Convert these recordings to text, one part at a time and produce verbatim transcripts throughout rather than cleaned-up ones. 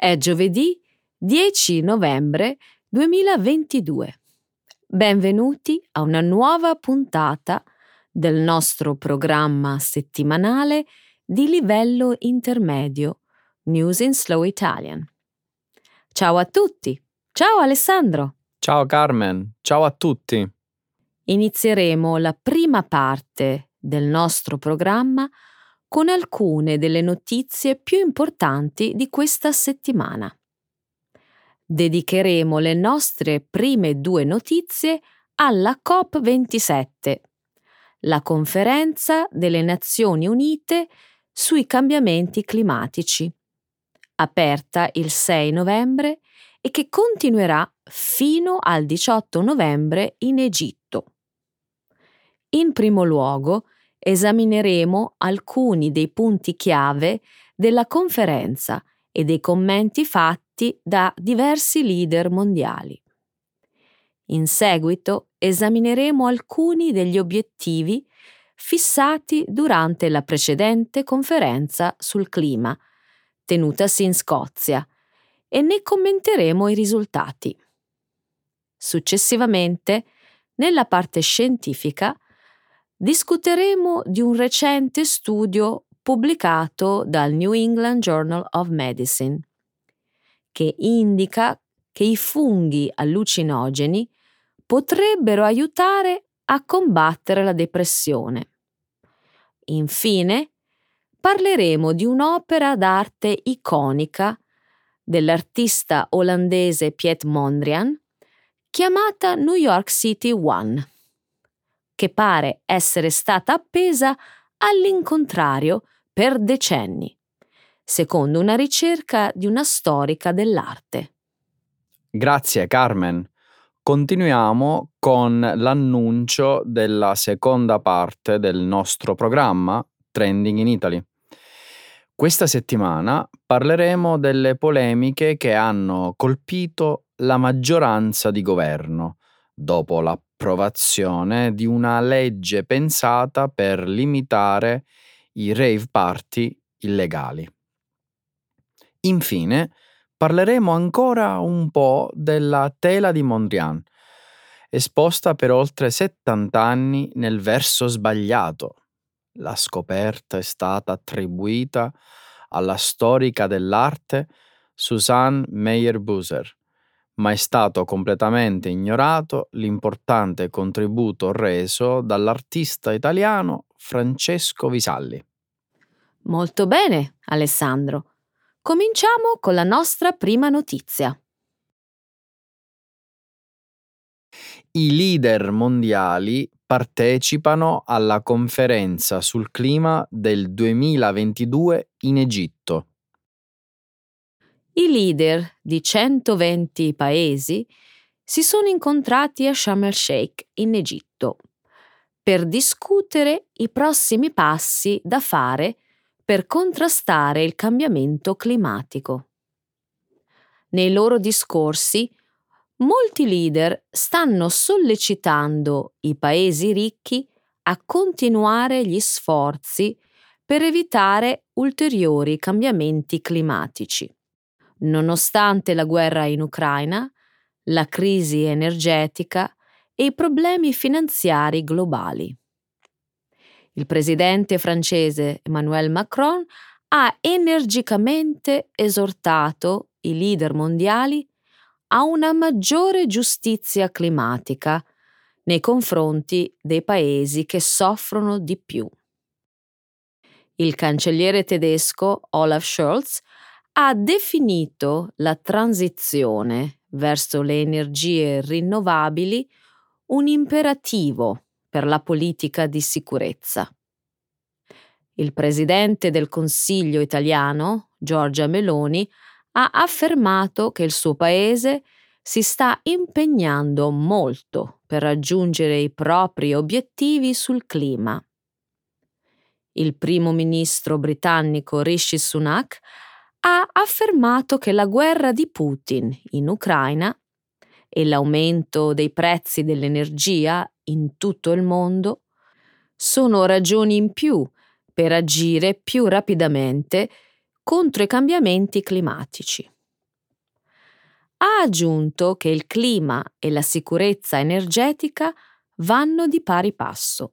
È giovedì dieci novembre duemilaventidue. Benvenuti a una nuova puntata del nostro programma settimanale di livello intermedio News in Slow Italian. Ciao a tutti! Ciao Alessandro! Ciao Carmen! Ciao a tutti! Inizieremo la prima parte del nostro programma con alcune delle notizie più importanti di questa settimana. Dedicheremo le nostre prime due notizie alla COP ventisette, la Conferenza delle Nazioni Unite sui cambiamenti climatici, aperta il sei novembre e che continuerà fino al diciotto novembre in Egitto. In primo luogo, esamineremo alcuni dei punti chiave della conferenza e dei commenti fatti da diversi leader mondiali. In seguito esamineremo alcuni degli obiettivi fissati durante la precedente conferenza sul clima, tenutasi in Scozia, e ne commenteremo i risultati. Successivamente, nella parte scientifica, discuteremo di un recente studio pubblicato dal New England Journal of Medicine, che indica che i funghi allucinogeni potrebbero aiutare a combattere la depressione. Infine, parleremo di un'opera d'arte iconica dell'artista olandese Piet Mondrian, chiamata New York City One, che pare essere stata appesa all'incontrario per decenni, secondo una ricerca di una storica dell'arte. Grazie Carmen. Continuiamo con l'annuncio della seconda parte del nostro programma Trending in Italy. Questa settimana parleremo delle polemiche che hanno colpito la maggioranza di governo dopo la approvazione di una legge pensata per limitare i rave party illegali. Infine, parleremo ancora un po' della tela di Mondrian, esposta per oltre settant'anni nel verso sbagliato. La scoperta è stata attribuita alla storica dell'arte Suzanne Meyer-Buser, ma è stato completamente ignorato l'importante contributo reso dall'artista italiano Francesco Visalli. Molto bene, Alessandro. Cominciamo con la nostra prima notizia. I leader mondiali partecipano alla conferenza sul clima del duemilaventidue in Egitto. I leader di centoventi paesi si sono incontrati a Sharm el-Sheikh in Egitto per discutere i prossimi passi da fare per contrastare il cambiamento climatico. Nei loro discorsi, molti leader stanno sollecitando i paesi ricchi a continuare gli sforzi per evitare ulteriori cambiamenti climatici. Nonostante la guerra in Ucraina, la crisi energetica e i problemi finanziari globali, il presidente francese Emmanuel Macron ha energicamente esortato i leader mondiali a una maggiore giustizia climatica nei confronti dei paesi che soffrono di più. Il cancelliere tedesco Olaf Scholz ha definito la transizione verso le energie rinnovabili un imperativo per la politica di sicurezza. Il presidente del Consiglio italiano, Giorgia Meloni, ha affermato che il suo paese si sta impegnando molto per raggiungere i propri obiettivi sul clima. Il primo ministro britannico Rishi Sunak ha affermato che la guerra di Putin in Ucraina e l'aumento dei prezzi dell'energia in tutto il mondo sono ragioni in più per agire più rapidamente contro i cambiamenti climatici. ha aggiunto che il clima e la sicurezza energetica vanno di pari passo.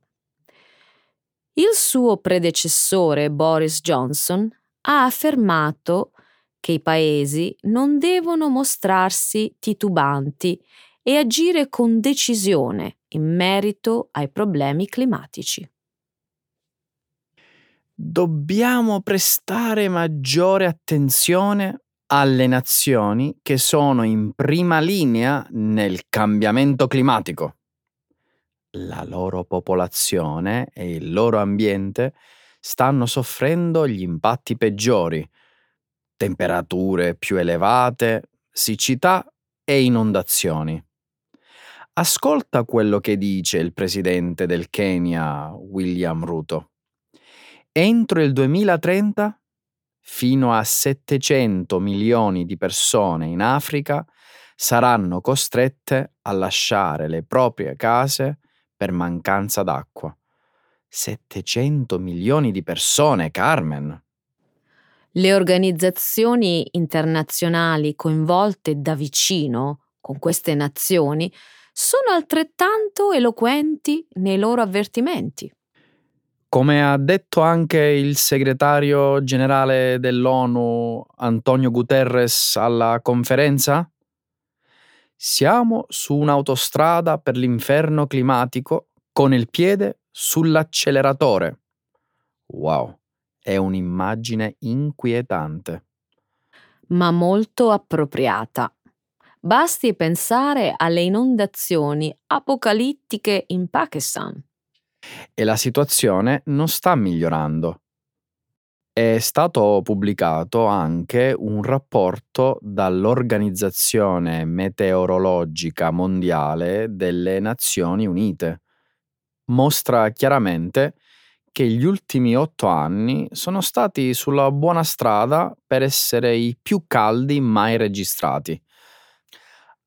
Il suo predecessore Boris Johnson ha affermato che i paesi non devono mostrarsi titubanti e agire con decisione in merito ai problemi climatici. Dobbiamo prestare maggiore attenzione alle nazioni che sono in prima linea nel cambiamento climatico. La loro popolazione e il loro ambiente stanno soffrendo gli impatti peggiori: temperature più elevate, siccità e inondazioni. Ascolta quello che dice il presidente del Kenya, William Ruto. Entro il duemilatrenta, fino a settecento milioni di persone in Africa saranno costrette a lasciare le proprie case per mancanza d'acqua. settecento milioni di persone, Carmen! Le organizzazioni internazionali coinvolte da vicino con queste nazioni sono altrettanto eloquenti nei loro avvertimenti. Come ha detto anche il segretario generale dell'ONU, Antonio Guterres, alla conferenza, siamo su un'autostrada per l'inferno climatico con il piede sull'acceleratore. Wow, è un'immagine inquietante. Ma molto appropriata. Basti pensare alle inondazioni apocalittiche in Pakistan. E la situazione non sta migliorando. È stato pubblicato anche un rapporto dall'Organizzazione Meteorologica Mondiale delle Nazioni Unite. Mostra chiaramente che gli ultimi otto anni sono stati sulla buona strada per essere i più caldi mai registrati.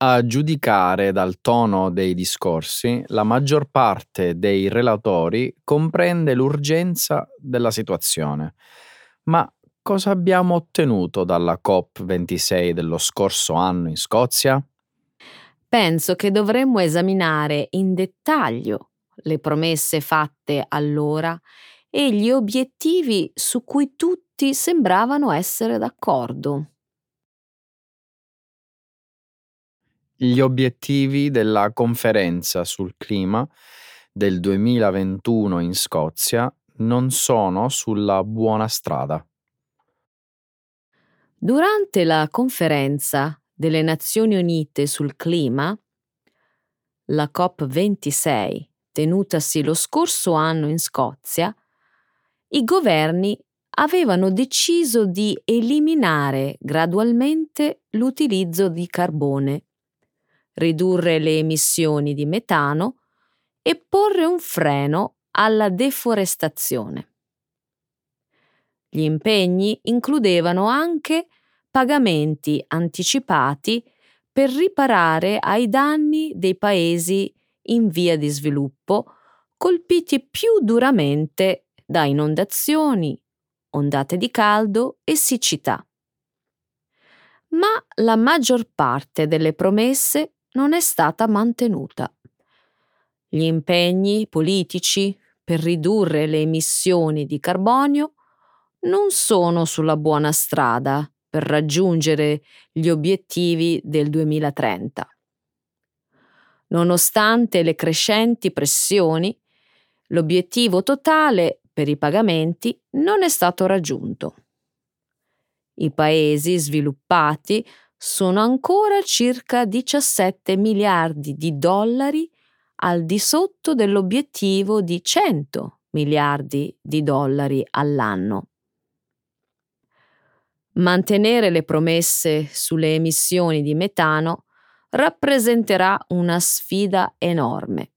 A giudicare dal tono dei discorsi, la maggior parte dei relatori comprende l'urgenza della situazione. Ma cosa abbiamo ottenuto dalla COP ventisei dello scorso anno in Scozia? Penso che dovremmo esaminare in dettaglio le promesse fatte allora e gli obiettivi su cui tutti sembravano essere d'accordo. Gli obiettivi della Conferenza sul clima del duemilaventuno in Scozia non sono sulla buona strada. Durante la Conferenza delle Nazioni Unite sul clima, la COP ventisei, tenutasi lo scorso anno in Scozia, i governi avevano deciso di eliminare gradualmente l'utilizzo di carbone, ridurre le emissioni di metano e porre un freno alla deforestazione. Gli impegni includevano anche pagamenti anticipati per riparare ai danni dei paesi in via di sviluppo colpiti più duramente da inondazioni, ondate di caldo e siccità. Ma la maggior parte delle promesse non è stata mantenuta. Gli impegni politici per ridurre le emissioni di carbonio non sono sulla buona strada per raggiungere gli obiettivi del duemilatrenta. Nonostante le crescenti pressioni, l'obiettivo totale per i pagamenti non è stato raggiunto. I paesi sviluppati sono ancora circa diciassette miliardi di dollari al di sotto dell'obiettivo di cento miliardi di dollari all'anno. Mantenere le promesse sulle emissioni di metano rappresenterà una sfida enorme.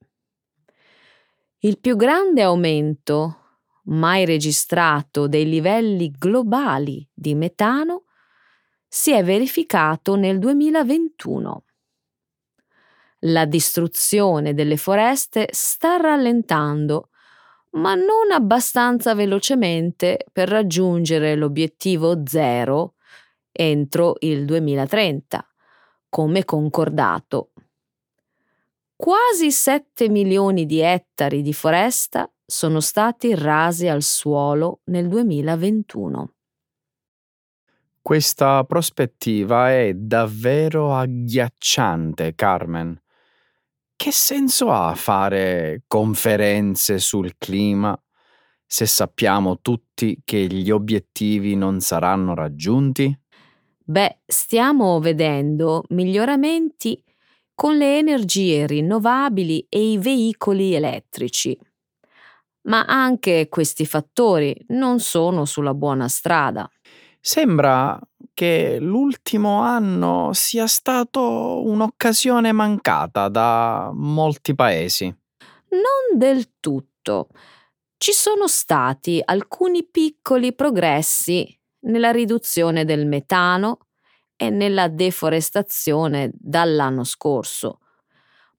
Il più grande aumento mai registrato dei livelli globali di metano si è verificato nel duemilaventuno. La distruzione delle foreste sta rallentando, ma non abbastanza velocemente per raggiungere l'obiettivo zero entro il duemilatrenta, come concordato. Quasi sette milioni di ettari di foresta sono stati rasi al suolo nel duemilaventuno. Questa prospettiva è davvero agghiacciante, Carmen. Che senso ha fare conferenze sul clima se sappiamo tutti che gli obiettivi non saranno raggiunti? Beh, stiamo vedendo miglioramenti con le energie rinnovabili e i veicoli elettrici. Ma anche questi fattori non sono sulla buona strada. Sembra che l'ultimo anno sia stato un'occasione mancata da molti paesi. Non del tutto. Ci sono stati alcuni piccoli progressi nella riduzione del metano e nella deforestazione dall'anno scorso,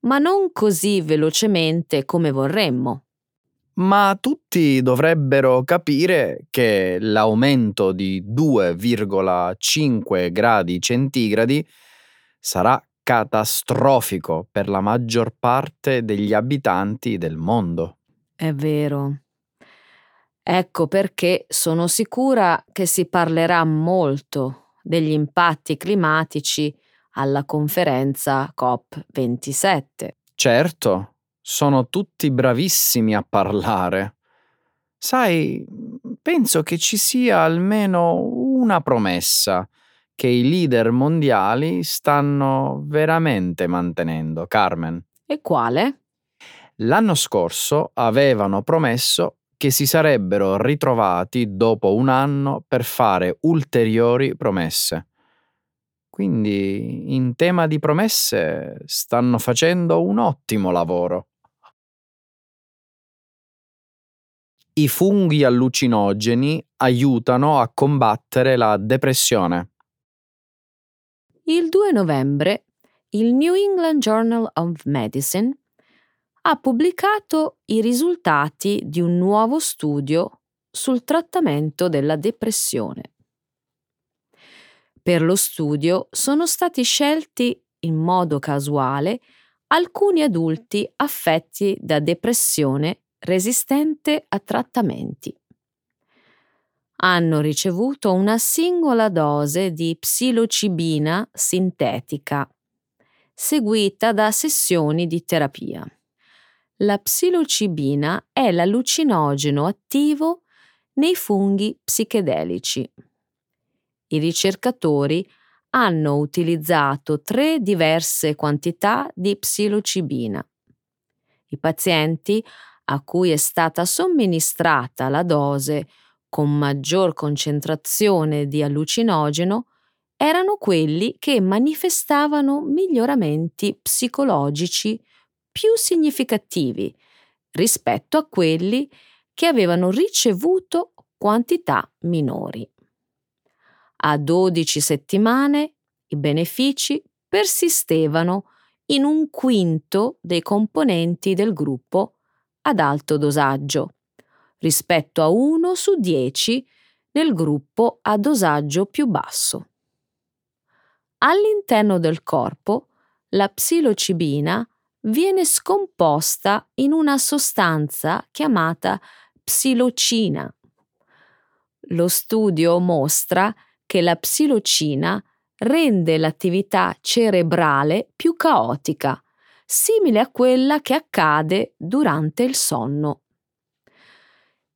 ma non così velocemente come vorremmo. Ma tutti dovrebbero capire che l'aumento di due virgola cinque gradi centigradi sarà catastrofico per la maggior parte degli abitanti del mondo. È vero. Ecco perché sono sicura che si parlerà molto degli impatti climatici alla conferenza COP ventisette. Certo. Sono tutti bravissimi a parlare. Sai, penso che ci sia almeno una promessa che i leader mondiali stanno veramente mantenendo, Carmen. E quale? L'anno scorso avevano promesso che si sarebbero ritrovati dopo un anno per fare ulteriori promesse. Quindi, in tema di promesse, stanno facendo un ottimo lavoro. I funghi allucinogeni aiutano a combattere la depressione. Il due novembre, il New England Journal of Medicine ha pubblicato i risultati di un nuovo studio sul trattamento della depressione. Per lo studio sono stati scelti, in modo casuale, alcuni adulti affetti da depressione resistente a trattamenti. Hanno ricevuto una singola dose di psilocibina sintetica, seguita da sessioni di terapia. La psilocibina è l'allucinogeno attivo nei funghi psichedelici. I ricercatori hanno utilizzato tre diverse quantità di psilocibina. I pazienti a cui è stata somministrata la dose con maggior concentrazione di allucinogeno erano quelli che manifestavano miglioramenti psicologici più significativi rispetto a quelli che avevano ricevuto quantità minori. A dodici settimane i benefici persistevano in un quinto dei componenti del gruppo ad alto dosaggio, rispetto a uno su dieci nel gruppo a dosaggio più basso. All'interno del corpo, la psilocibina viene scomposta in una sostanza chiamata psilocina. Lo studio mostra che la psilocina rende l'attività cerebrale più caotica, simile a quella che accade durante il sonno.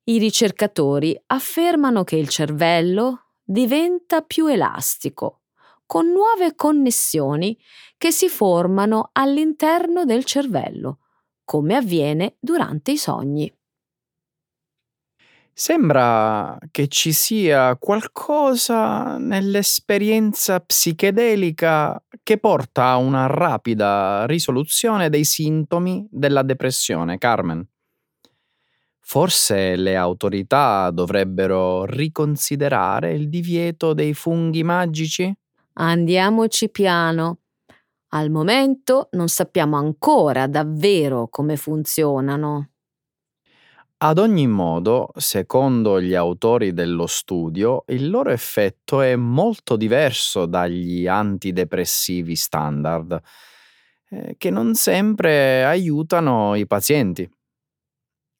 I ricercatori affermano che il cervello diventa più elastico, con nuove connessioni che si formano all'interno del cervello, come avviene durante i sogni. Sembra che ci sia qualcosa nell'esperienza psichedelica che porta a una rapida risoluzione dei sintomi della depressione, Carmen. Forse le autorità dovrebbero riconsiderare il divieto dei funghi magici? Andiamoci piano. Al momento non sappiamo ancora davvero come funzionano. Ad ogni modo, secondo gli autori dello studio, il loro effetto è molto diverso dagli antidepressivi standard, eh, che non sempre aiutano i pazienti.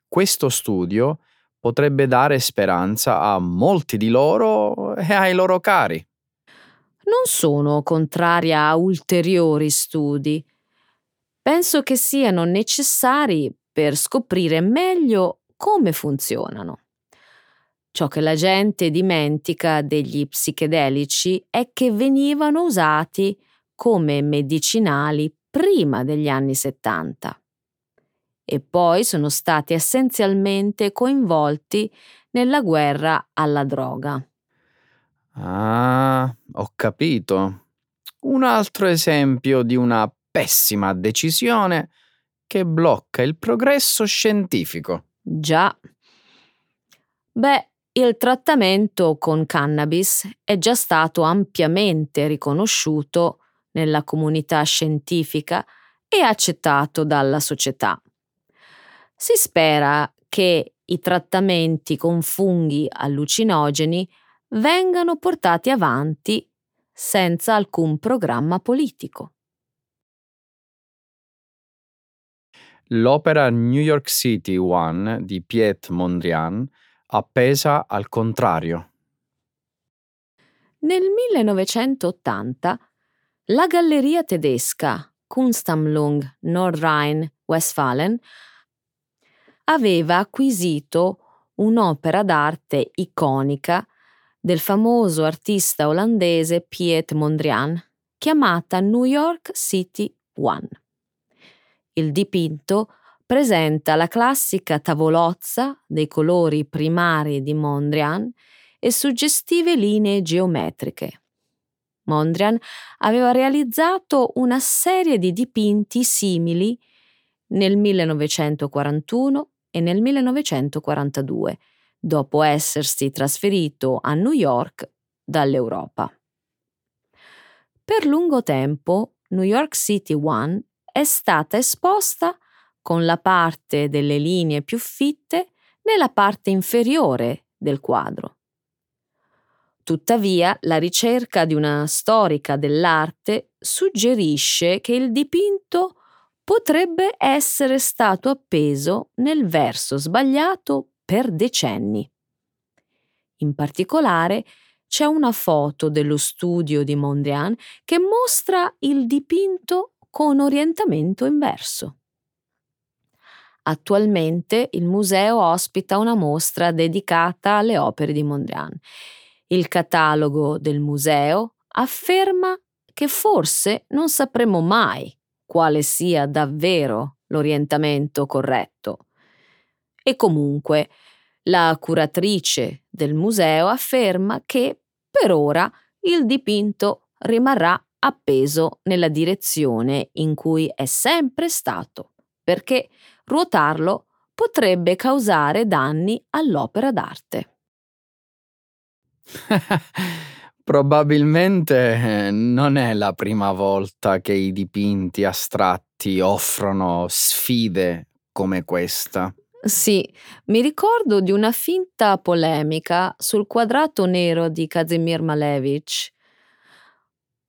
Questo studio potrebbe dare speranza a molti di loro e ai loro cari. Non sono contraria a ulteriori studi. Penso che siano necessari per scoprire meglio come funzionano. Ciò che la gente dimentica degli psichedelici è che venivano usati come medicinali prima degli anni settanta e poi sono stati essenzialmente coinvolti nella guerra alla droga. Ah, ho capito. Un altro esempio di una pessima decisione che blocca il progresso scientifico. Già. Beh, il trattamento con cannabis è già stato ampiamente riconosciuto nella comunità scientifica e accettato dalla società. Si spera che i trattamenti con funghi allucinogeni vengano portati avanti senza alcun programma politico. L'opera New York City One di Piet Mondrian appesa al contrario. Nel millenovecentottanta la galleria tedesca Kunstsammlung Nordrhein-Westfalen aveva acquisito un'opera d'arte iconica del famoso artista olandese Piet Mondrian, chiamata New York City One. Il dipinto presenta la classica tavolozza dei colori primari di Mondrian e suggestive linee geometriche. Mondrian aveva realizzato una serie di dipinti simili nel millenovecentoquarantuno e nel millenovecentoquarantadue, dopo essersi trasferito a New York dall'Europa. Per lungo tempo New York City One è stata esposta con la parte delle linee più fitte nella parte inferiore del quadro. Tuttavia, la ricerca di una storica dell'arte suggerisce che il dipinto potrebbe essere stato appeso nel verso sbagliato per decenni. In particolare, c'è una foto dello studio di Mondrian che mostra il dipinto con orientamento inverso. Attualmente il museo ospita una mostra dedicata alle opere di Mondrian. Il catalogo del museo afferma che forse non sapremo mai quale sia davvero l'orientamento corretto. E comunque la curatrice del museo afferma che per ora il dipinto rimarrà appeso nella direzione in cui è sempre stato, perché ruotarlo potrebbe causare danni all'opera d'arte. Probabilmente non è la prima volta che i dipinti astratti offrono sfide come questa. Sì, mi ricordo di una finta polemica sul quadrato nero di Kazimir Malevich.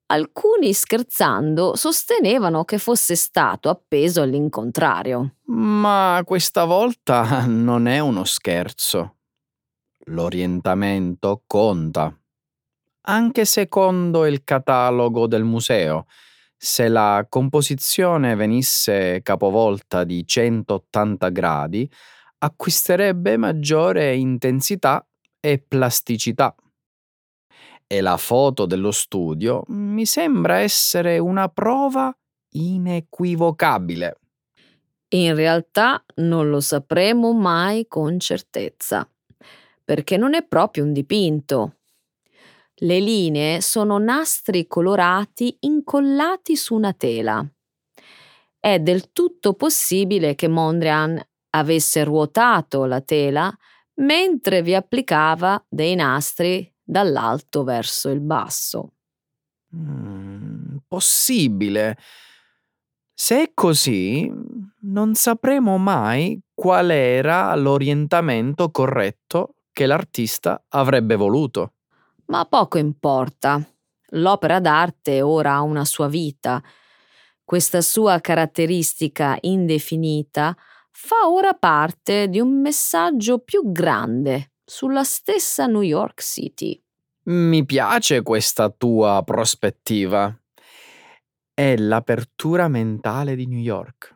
Alcuni, scherzando, sostenevano che fosse stato appeso all'incontrario. Ma questa volta non è uno scherzo. L'orientamento conta. Anche secondo il catalogo del museo, se la composizione venisse capovolta di centottanta gradi, acquisterebbe maggiore intensità e plasticità. E la foto dello studio mi sembra essere una prova inequivocabile. In realtà non lo sapremo mai con certezza, perché non è proprio un dipinto. Le linee sono nastri colorati incollati su una tela. È del tutto possibile che Mondrian avesse ruotato la tela mentre vi applicava dei nastri dall'alto verso il basso. Mm, possibile. Se è così, non sapremo mai qual era l'orientamento corretto che l'artista avrebbe voluto. Ma poco importa. L'opera d'arte ora ha una sua vita. Questa sua caratteristica indefinita fa ora parte di un messaggio più grande sulla stessa New York City. Mi piace questa tua prospettiva. È l'apertura mentale di New York.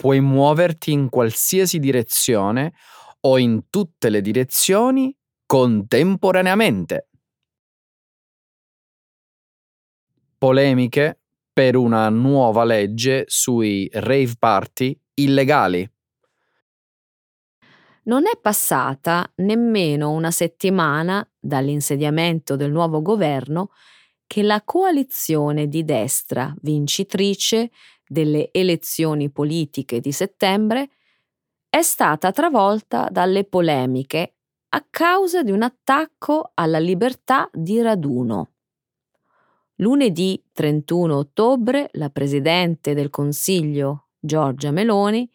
Puoi muoverti in qualsiasi direzione o in tutte le direzioni contemporaneamente. Polemiche per una nuova legge sui rave party illegali. Non è passata nemmeno una settimana dall'insediamento del nuovo governo che la coalizione di destra vincitrice delle elezioni politiche di settembre è stata travolta dalle polemiche a causa di un attacco alla libertà di raduno. Lunedì trentuno ottobre la presidente del Consiglio, Giorgia Meloni,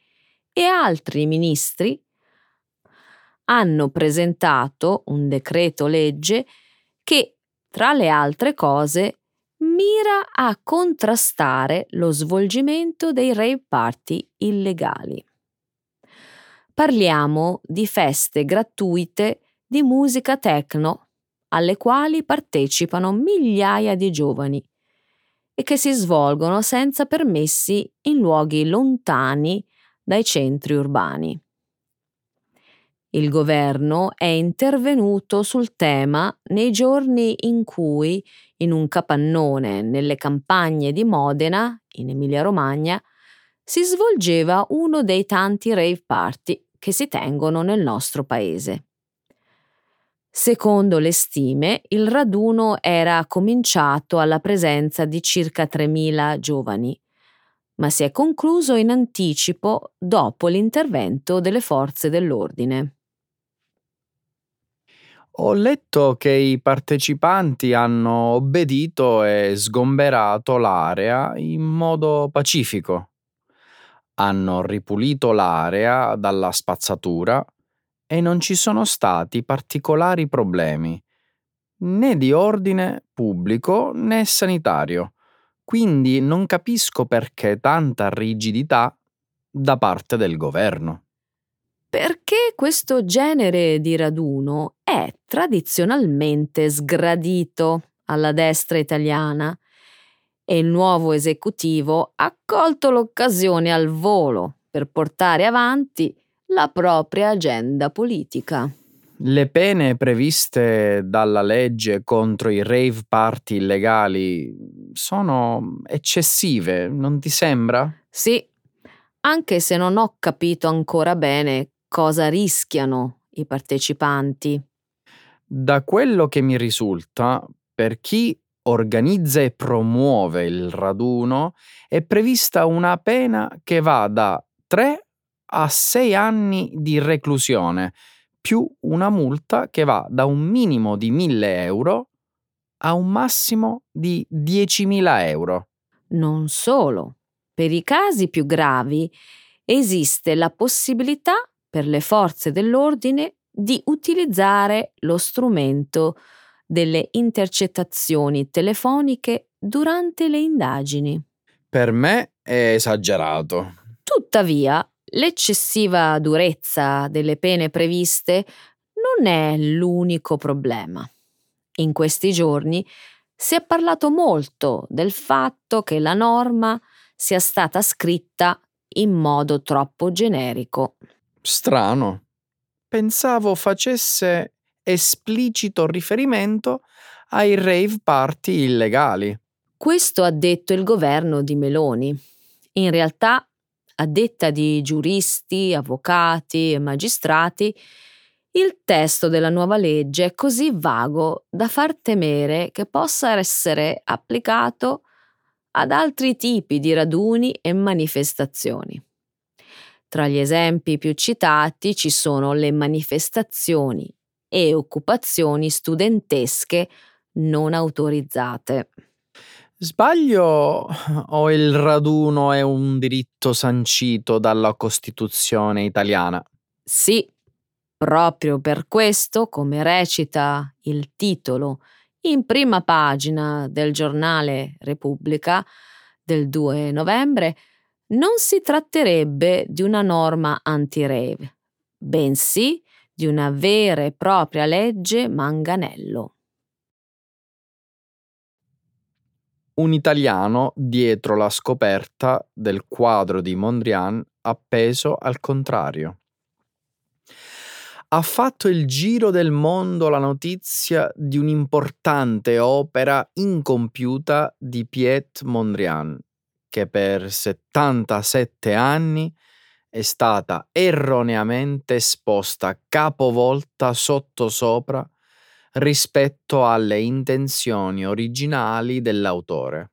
e altri ministri hanno presentato un decreto legge che, tra le altre cose, mira a contrastare lo svolgimento dei rave party illegali. Parliamo di feste gratuite di musica techno, alle quali partecipano migliaia di giovani e che si svolgono senza permessi in luoghi lontani dai centri urbani. Il governo è intervenuto sul tema nei giorni in cui, in un capannone nelle campagne di Modena, in Emilia-Romagna, si svolgeva uno dei tanti rave party che si tengono nel nostro paese. Secondo le stime, il raduno era cominciato alla presenza di circa tremila giovani, ma si è concluso in anticipo dopo l'intervento delle forze dell'ordine. Ho letto che i partecipanti hanno obbedito e sgomberato l'area in modo pacifico. Hanno ripulito l'area dalla spazzatura e non ci sono stati particolari problemi, né di ordine pubblico né sanitario. Quindi non capisco perché tanta rigidità da parte del governo. Perché questo genere di raduno è tradizionalmente sgradito alla destra italiana e il nuovo esecutivo ha colto l'occasione al volo per portare avanti la propria agenda politica. Le pene previste dalla legge contro i rave party illegali sono eccessive, non ti sembra? Sì, anche se non ho capito ancora bene cosa rischiano i partecipanti. Da quello che mi risulta, per chi organizza e promuove il raduno è prevista una pena che va da tre a sei anni di reclusione, più una multa che va da un minimo di mille euro a un massimo di diecimila euro. Non solo. Per i casi più gravi esiste la possibilità per le forze dell'ordine di utilizzare lo strumento delle intercettazioni telefoniche durante le indagini. Per me è esagerato. Tuttavia, l'eccessiva durezza delle pene previste non è l'unico problema. In questi giorni si è parlato molto del fatto che la norma sia stata scritta in modo troppo generico. Strano. Pensavo facesse esplicito riferimento ai rave party illegali. Questo ha detto il governo di Meloni. In realtà, a detta di giuristi, avvocati e magistrati, il testo della nuova legge è così vago da far temere che possa essere applicato ad altri tipi di raduni e manifestazioni. Tra gli esempi più citati ci sono le manifestazioni e occupazioni studentesche non autorizzate. Sbaglio o il raduno è un diritto sancito dalla Costituzione italiana? Sì, proprio per questo, come recita il titolo in prima pagina del giornale Repubblica del due novembre, non si tratterebbe di una norma anti-rave, bensì di una vera e propria legge manganello. Un italiano dietro la scoperta del quadro di Mondrian appeso al contrario. Ha fatto il giro del mondo la notizia di un'importante opera incompiuta di Piet Mondrian, che per settantasette anni è stata erroneamente esposta capovolta sottosopra rispetto alle intenzioni originali dell'autore.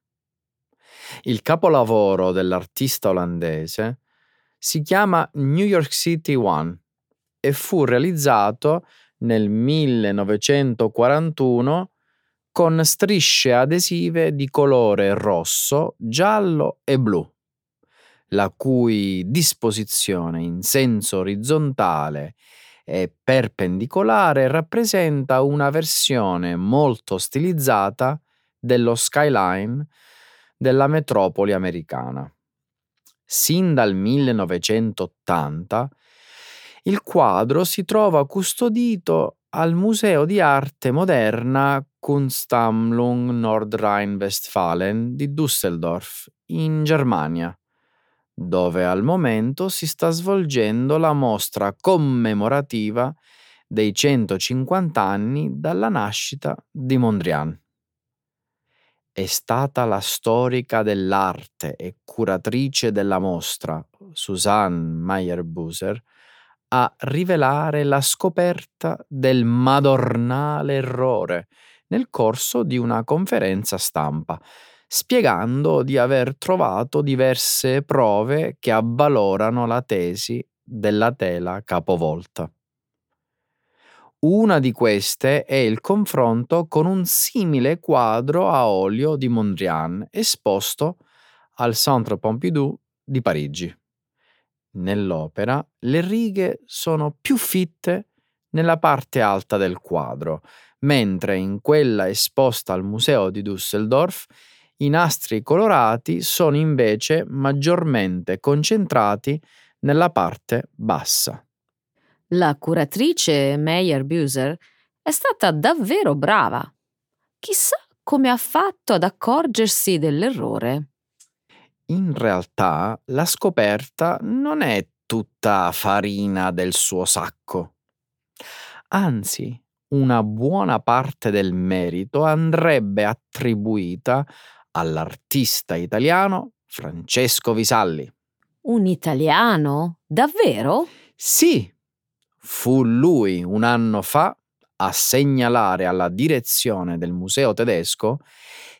Il capolavoro dell'artista olandese si chiama New York City One e fu realizzato nel millenovecentoquarantuno con strisce adesive di colore rosso, giallo e blu, la cui disposizione in senso orizzontale e perpendicolare rappresenta una versione molto stilizzata dello skyline della metropoli americana. Sin dal millenovecentottanta il quadro si trova custodito al Museo di Arte Moderna Kunstsammlung Nordrhein-Westfalen di Düsseldorf, in Germania, dove al momento si sta svolgendo la mostra commemorativa dei centocinquanta anni dalla nascita di Mondrian. È stata la storica dell'arte e curatrice della mostra, Suzanne Meyer-Buser, a rivelare la scoperta del madornale errore nel corso di una conferenza stampa, spiegando di aver trovato diverse prove che avvalorano la tesi della tela capovolta. Una di queste è il confronto con un simile quadro a olio di Mondrian esposto al Centre Pompidou di Parigi. Nell'opera le righe sono più fitte nella parte alta del quadro, mentre in quella esposta al Museo di Düsseldorf i nastri colorati sono invece maggiormente concentrati nella parte bassa. La curatrice Meyer-Buser è stata davvero brava. Chissà come ha fatto ad accorgersi dell'errore. In realtà la scoperta non è tutta farina del suo sacco. Anzi, una buona parte del merito andrebbe attribuita all'artista italiano Francesco Visalli. Un italiano? Davvero? Sì! Fu lui un anno fa a segnalare alla direzione del museo tedesco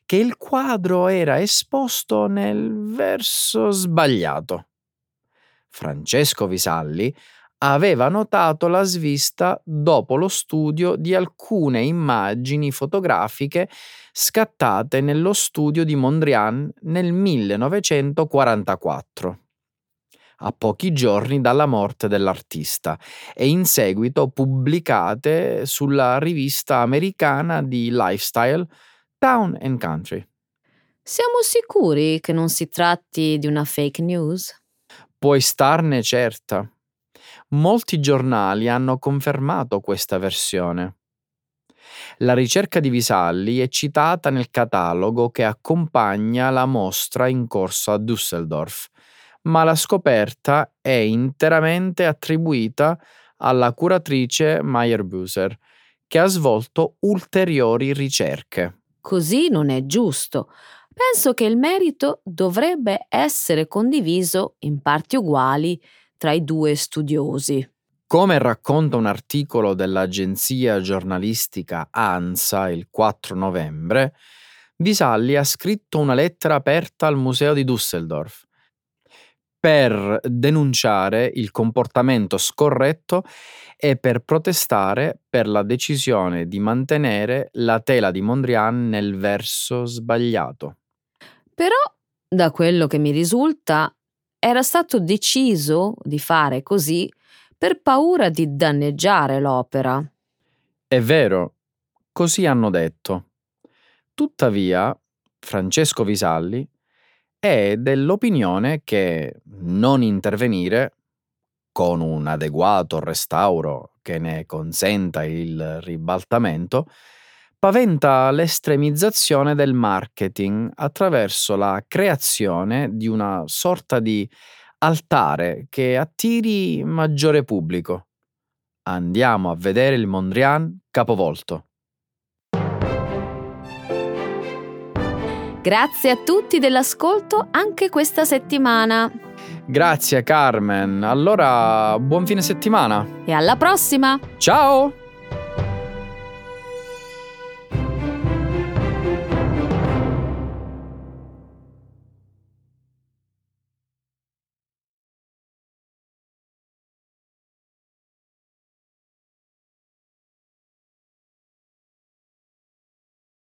che il quadro era esposto nel verso sbagliato. Francesco Visalli aveva notato la svista dopo lo studio di alcune immagini fotografiche scattate nello studio di Mondrian nel millenovecentoquarantaquattro, a pochi giorni dalla morte dell'artista, e in seguito pubblicate sulla rivista americana di lifestyle Town and Country. Siamo sicuri che non si tratti di una fake news? Puoi starne certa. Molti giornali hanno confermato questa versione. La ricerca di Visalli è citata nel catalogo che accompagna la mostra in corso a Düsseldorf, ma la scoperta è interamente attribuita alla curatrice Meyer-Buser, che ha svolto ulteriori ricerche. Così non è giusto. Penso che il merito dovrebbe essere condiviso in parti uguali tra i due studiosi. Come racconta un articolo dell'agenzia giornalistica ANSA il quattro novembre, Visalli ha scritto una lettera aperta al Museo di Düsseldorf per denunciare il comportamento scorretto e per protestare per la decisione di mantenere la tela di Mondrian nel verso sbagliato. Però, da quello che mi risulta, era stato deciso di fare così per paura di danneggiare l'opera. È vero, così hanno detto. Tuttavia, Francesco Visalli è dell'opinione che non intervenire con un adeguato restauro che ne consenta il ribaltamento paventa l'estremizzazione del marketing attraverso la creazione di una sorta di altare che attiri maggiore pubblico. Andiamo a vedere il Mondrian capovolto. Grazie a tutti dell'ascolto anche questa settimana. Grazie Carmen, allora buon fine settimana. E alla prossima. Ciao.